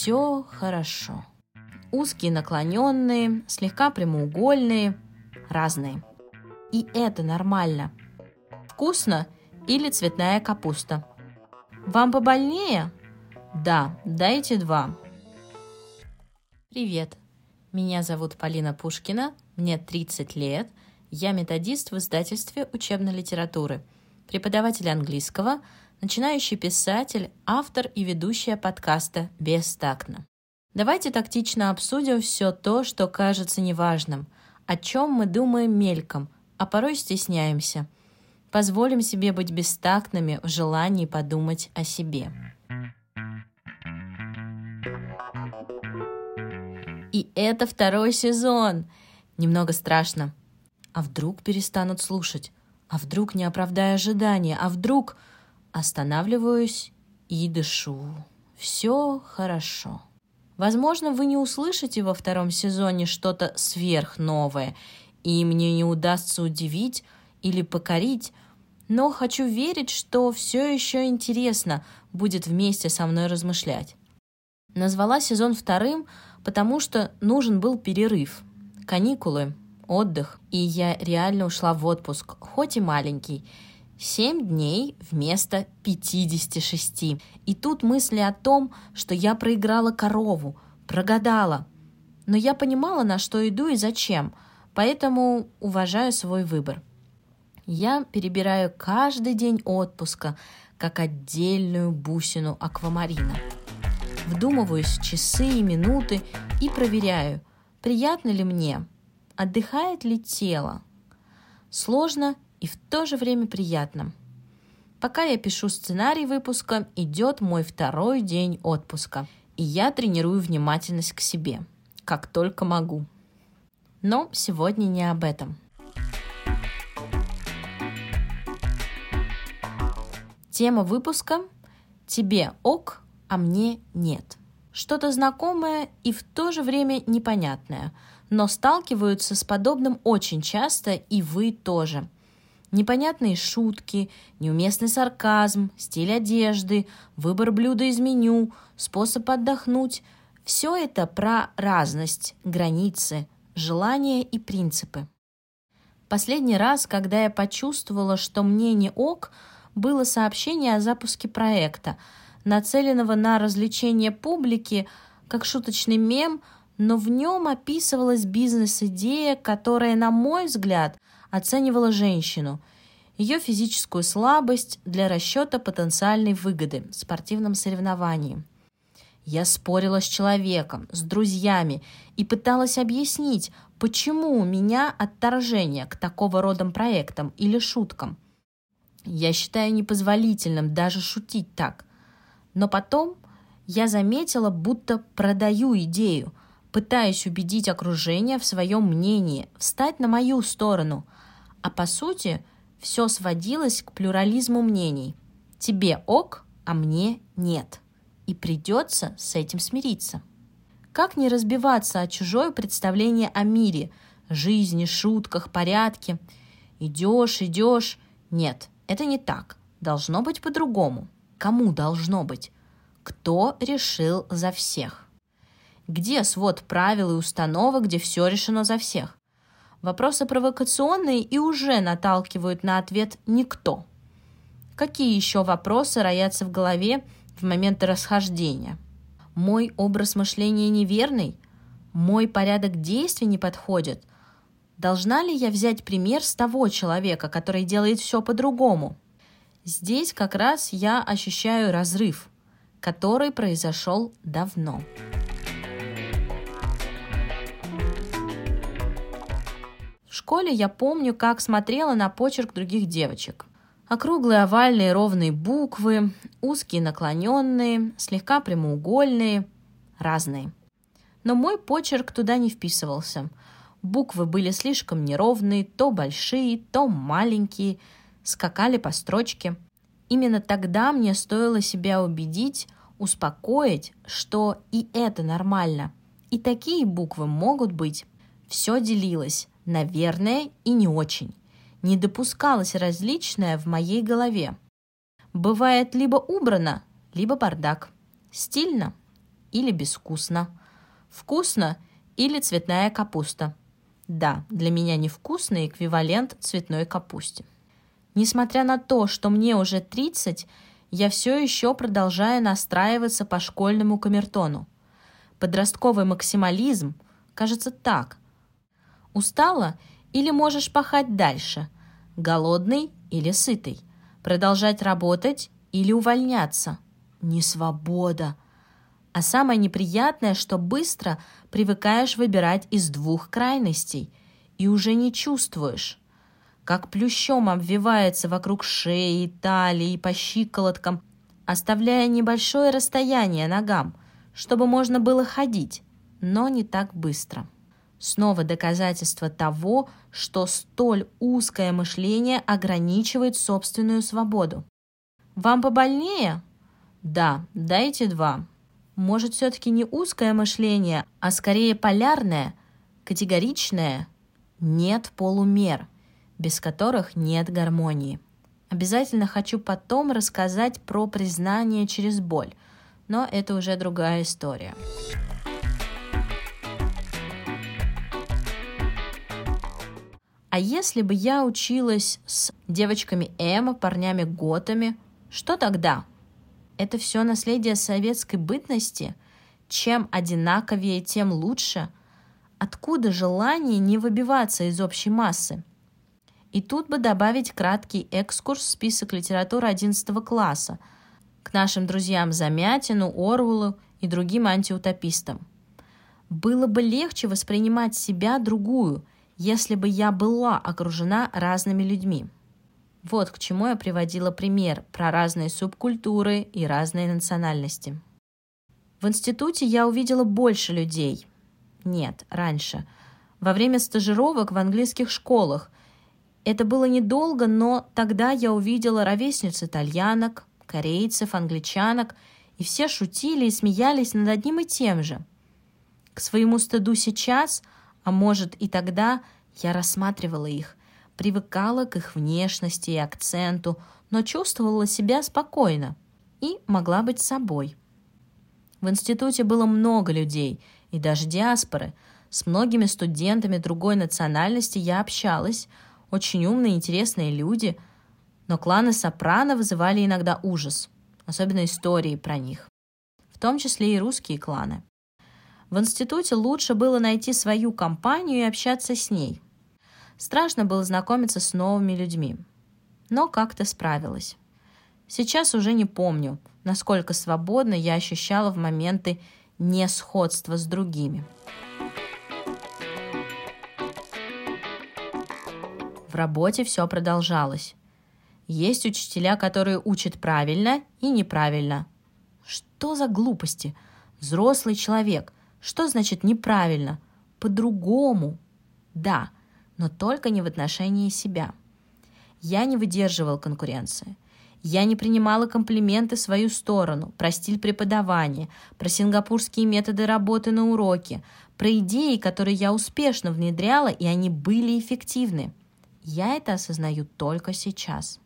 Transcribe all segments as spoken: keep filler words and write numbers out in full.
все хорошо. Узкие, наклоненные, слегка прямоугольные, разные. И это нормально. Вкусно или цветная капуста? Вам побольнее? Да, дайте два. Привет, меня зовут Полина Пушкина, мне тридцать лет, я методист в издательстве учебной литературы, преподаватель английского, начинающий писатель, автор и ведущая подкаста «Бестактно». Давайте тактично обсудим все то, что кажется неважным, о чем мы думаем мельком, а порой стесняемся. Позволим себе быть бестактными в желании подумать о себе. И это второй сезон. Немного страшно. А вдруг перестанут слушать? А вдруг не оправдаю ожидания? А вдруг... Останавливаюсь и дышу. Все хорошо. Возможно, вы не услышите во втором сезоне что-то сверхновое, и мне не удастся удивить или покорить, но хочу верить, что все еще интересно будет вместе со мной размышлять. Назвала сезон вторым, потому что нужен был перерыв, каникулы, отдых, и я реально ушла в отпуск, хоть и маленький, семь дней вместо пятьдесят шесть. И тут мысли о том, что я проиграла корову, прогадала. Но я понимала, на что иду и зачем, поэтому уважаю свой выбор. Я перебираю каждый день отпуска, как отдельную бусину аквамарина. Вдумываюсь в часы и минуты и проверяю, приятно ли мне, отдыхает ли тело. Сложно и в то же время приятно. Пока я пишу сценарий выпуска, идет мой второй день отпуска, и я тренирую внимательность к себе, как только могу. Но сегодня не об этом. Тема выпуска «Тебе ок, а мне нет». Что-то знакомое и в то же время непонятное, но сталкиваются с подобным очень часто, и вы тоже. Непонятные шутки, неуместный сарказм, стиль одежды, выбор блюда из меню, способ отдохнуть – все это про разность, границы, желания и принципы. Последний раз, когда я почувствовала, что мне не ок, было сообщение о запуске проекта, нацеленного на развлечение публики, как шуточный мем, но в нем описывалась бизнес-идея, которая, на мой взгляд, оценивала женщину, ее физическую слабость для расчета потенциальной выгоды в спортивном соревновании. Я спорила с человеком, с друзьями и пыталась объяснить, почему у меня отторжение к такого рода проектам или шуткам. Я считаю непозволительным даже шутить так. Но потом я заметила, будто продаю идею, пытаюсь убедить окружение в своем мнении, встать на мою сторону. А по сути, все сводилось к плюрализму мнений. Тебе ок, а мне нет. И придется с этим смириться. Как не разбиваться о чужое представление о мире, жизни, шутках, порядке? Идешь, идешь. Нет, это не так. Должно быть по-другому. Кому должно быть? Кто решил за всех? Где свод правил и установок, где все решено за всех? Вопросы провокационные и уже наталкивают на ответ «никто». Какие еще вопросы роятся в голове в момент расхождения? Мой образ мышления неверный? Мой порядок действий не подходит? Должна ли я взять пример с того человека, который делает все по-другому? Здесь как раз я ощущаю разрыв, который произошел давно. В школе я помню, как смотрела на почерк других девочек. Округлые, овальные, ровные буквы, узкие, наклоненные, слегка прямоугольные, разные. Но мой почерк туда не вписывался. Буквы были слишком неровные, то большие, то маленькие, скакали по строчке. Именно тогда мне стоило себя убедить, успокоить, что и это нормально. И такие буквы могут быть. Все делилось. Наверное, и не очень. Не допускалось различное в моей голове. Бывает либо убрано, либо бардак. Стильно, или безвкусно. Вкусно или цветная капуста. Да, для меня невкусный эквивалент цветной капусте. Несмотря на то, что мне уже тридцать, я все еще продолжаю настраиваться по школьному камертону. Подростковый максимализм, кажется, так. Устала или можешь пахать дальше? Голодный или сытый? Продолжать работать или увольняться? Не свобода. А самое неприятное, что быстро привыкаешь выбирать из двух крайностей и уже не чувствуешь, как плющом обвивается вокруг шеи, талии, по щиколоткам, оставляя небольшое расстояние ногам, чтобы можно было ходить, но не так быстро. Снова доказательство того, что столь узкое мышление ограничивает собственную свободу. Вам побольнее? Да, дайте два. Может, все-таки не узкое мышление, а скорее полярное, категоричное? Нет полумер, без которых нет гармонии. Обязательно хочу потом рассказать про признание через боль, но это уже другая история. А если бы я училась с девочками эмо, парнями готами, что тогда? Это все наследие советской бытности. Чем одинаковее, тем лучше. Откуда желание не выбиваться из общей массы? И тут бы добавить краткий экскурс в список литературы одиннадцатого класса к нашим друзьям Замятину, Орвулу и другим антиутопистам. Было бы легче воспринимать себя другую, если бы я была окружена разными людьми. Вот к чему я приводила пример про разные субкультуры и разные национальности. В институте я увидела больше людей. Нет, раньше. Во время стажировок в английских школах. Это было недолго, но тогда я увидела ровесниц итальянок, корейцев, англичанок, и все шутили и смеялись над одним и тем же. К своему стыду сейчас, а может и тогда, я рассматривала их, привыкала к их внешности и акценту, но чувствовала себя спокойно и могла быть собой. В институте было много людей, и даже диаспоры. С многими студентами другой национальности я общалась, очень умные, интересные люди, но кланы Сопрано вызывали иногда ужас, особенно истории про них, в том числе и русские кланы. В институте лучше было найти свою компанию и общаться с ней. Страшно было знакомиться с новыми людьми, но как-то справилась. Сейчас уже не помню, насколько свободно я ощущала в моменты несходства с другими. В работе все продолжалось. Есть учителя, которые учат правильно и неправильно. Что за глупости? Взрослый человек. Что значит неправильно? По-другому. Да, но только не в отношении себя. Я не выдерживала конкуренции. Я не принимала комплименты в свою сторону, про стиль преподавания, про сингапурские методы работы на уроке, про идеи, которые я успешно внедряла, и они были эффективны. Я это осознаю только сейчас.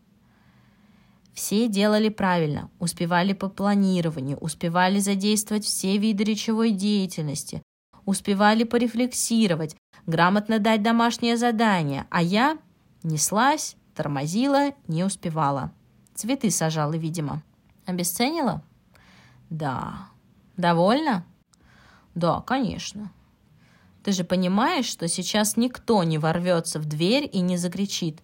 Все делали правильно, успевали по планированию, успевали задействовать все виды речевой деятельности, успевали порефлексировать, грамотно дать домашнее задание, а я неслась, тормозила, не успевала. Цветы сажала, видимо. Обесценила? Да. Довольна? Да, конечно. Ты же понимаешь, что сейчас никто не ворвется в дверь и не закричит: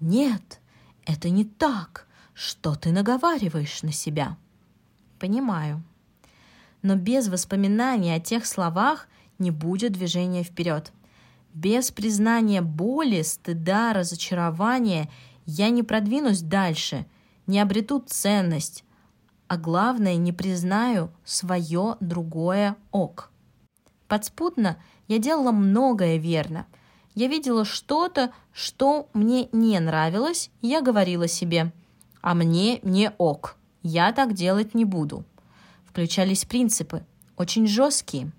«Нет, это не так, что ты наговариваешь на себя». Понимаю. Но без воспоминаний о тех словах не будет движения вперед. Без признания боли, стыда, разочарования я не продвинусь дальше, не обрету ценность, а главное, не признаю свое другое «ок». Подспудно я делала многое верно. Я видела что-то, что мне не нравилось, и я говорила себе: «А мне не ок, я так делать не буду». Включались принципы, очень жесткие.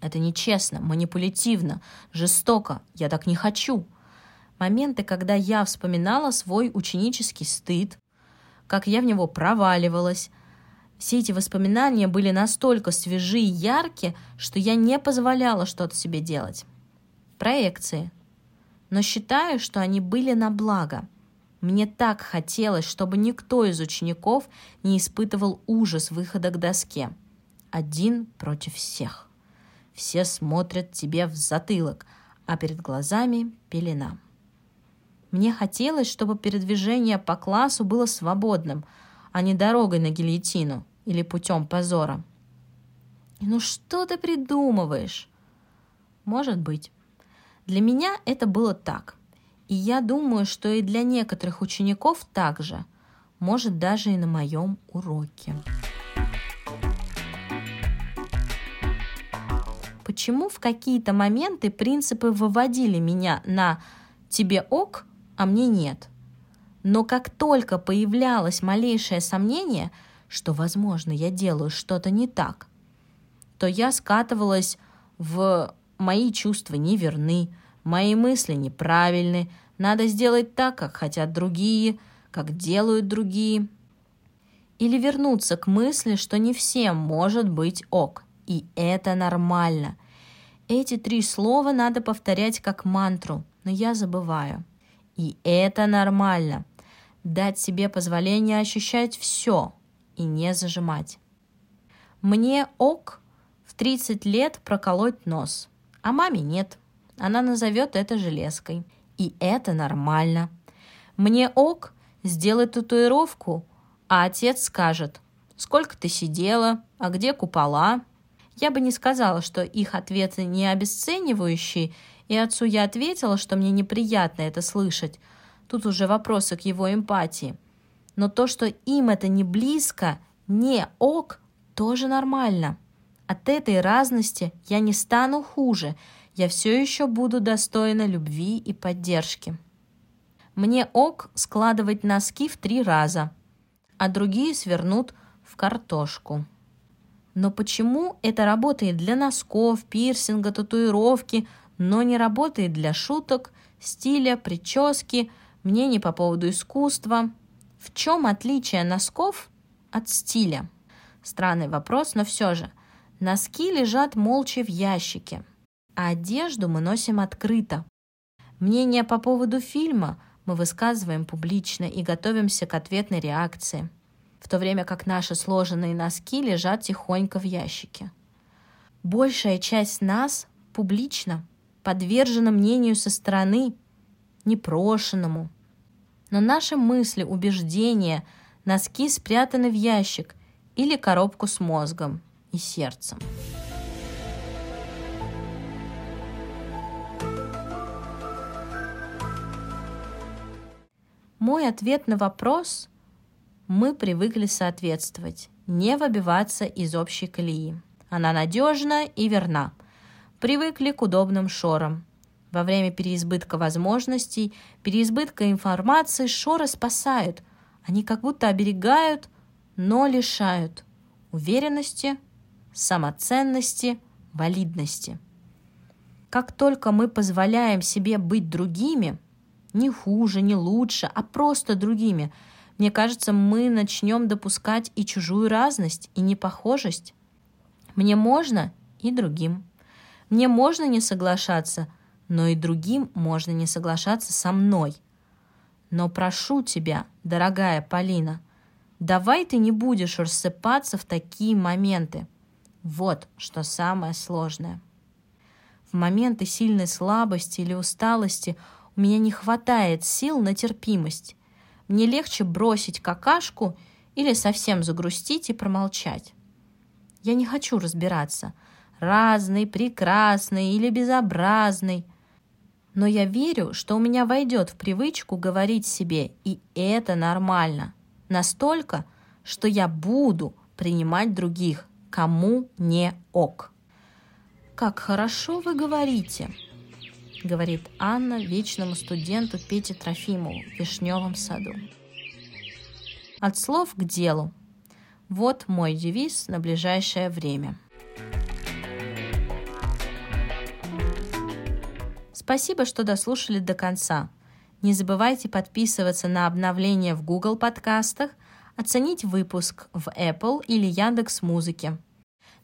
Это нечестно, манипулятивно, жестоко, я так не хочу. Моменты, когда я вспоминала свой ученический стыд, как я в него проваливалась, Все эти воспоминания были настолько свежи и ярки, что я не позволяла что-то себе делать. Проекции. Но считаю, что они были на благо. Мне так хотелось, чтобы никто из учеников не испытывал ужас выхода к доске. Один против всех. Все смотрят тебе в затылок, а перед глазами пелена. Мне хотелось, чтобы передвижение по классу было свободным, а не дорогой на гильотину или путем позора. Ну что ты придумываешь? Может быть. Для меня это было так. И я думаю, что и для некоторых учеников так же. Может, даже и на моем уроке. Почему в какие-то моменты принципы выводили меня на «тебе ок, а мне нет». Но как только появлялось малейшее сомнение, что, возможно, я делаю что-то не так, то я скатывалась в «мои чувства неверны», «мои мысли неправильны», «надо сделать так, как хотят другие», «как делают другие». Или вернуться к мысли, что не всем может быть ок, и это нормально. Эти три слова надо повторять как мантру, но я забываю. И это нормально. Дать себе позволение ощущать все и не зажимать. Мне ок в тридцать лет проколоть нос, а маме нет. Она назовет это железкой. И это нормально. Мне ок сделать татуировку, а отец скажет: «Сколько ты сидела? А где купола?» Я бы не сказала, что их ответы не обесценивающие, и отцу я ответила, что мне неприятно это слышать. Тут уже вопросы к его эмпатии. Но то, что им это не близко, не ок, тоже нормально. От этой разности я не стану хуже. Я все еще буду достойна любви и поддержки. Мне ок складывать носки в три раза, а другие свернут в картошку. Но почему это работает для носков, пирсинга, татуировки, но не работает для шуток, стиля, прически, мнений по поводу искусства? В чем отличие носков от стиля? Странный вопрос, но все же. Носки лежат молча в ящике, а одежду мы носим открыто. Мнение по поводу фильма мы высказываем публично и готовимся к ответной реакции, в то время как наши сложенные носки лежат тихонько в ящике. Большая часть нас публично подвержена мнению со стороны, непрошенному. Но наши мысли, убеждения, носки спрятаны в ящик или коробку с мозгом и сердцем. Мой ответ на вопрос: мы привыкли соответствовать, не выбиваться из общей колеи. Она надежна и верна. Привыкли к удобным шорам. Во время переизбытка возможностей, переизбытка информации шоры спасают. Они как будто оберегают, но лишают уверенности, самоценности, валидности. Как только мы позволяем себе быть другими, не хуже, не лучше, а просто другими, мне кажется, мы начнем допускать и чужую разность, и непохожесть. Мне можно и другим. Мне можно не соглашаться, но и другим можно не соглашаться со мной. Но прошу тебя, дорогая Полина, давай ты не будешь рассыпаться в такие моменты. Вот что самое сложное. В моменты сильной слабости или усталости у меня не хватает сил на терпимость. Мне легче бросить какашку или совсем загрустить и промолчать. Я не хочу разбираться, разный, прекрасный или безобразный. Но я верю, что у меня войдет в привычку говорить себе: и это нормально. Настолько, что я буду принимать других, кому не ок. «Как хорошо вы говорите», — говорит Анна вечному студенту Пете Трофимову в Вишневом саду. От слов к делу. Вот мой девиз на ближайшее время. Спасибо, что дослушали до конца. Не забывайте подписываться на обновления в Google подкастах, оценить выпуск в Apple или Яндекс Музыке.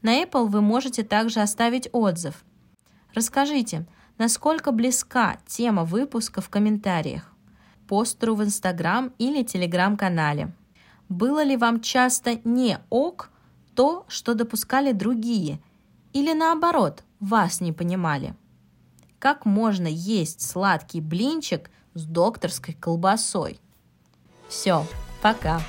На Apple вы можете также оставить отзыв. Расскажите, насколько близка тема выпуска в комментариях, постеру в Instagram или Telegram-канале. Было ли вам часто не ок то, что допускали другие, или наоборот, вас не понимали? Как можно есть сладкий блинчик с докторской колбасой? Все, пока!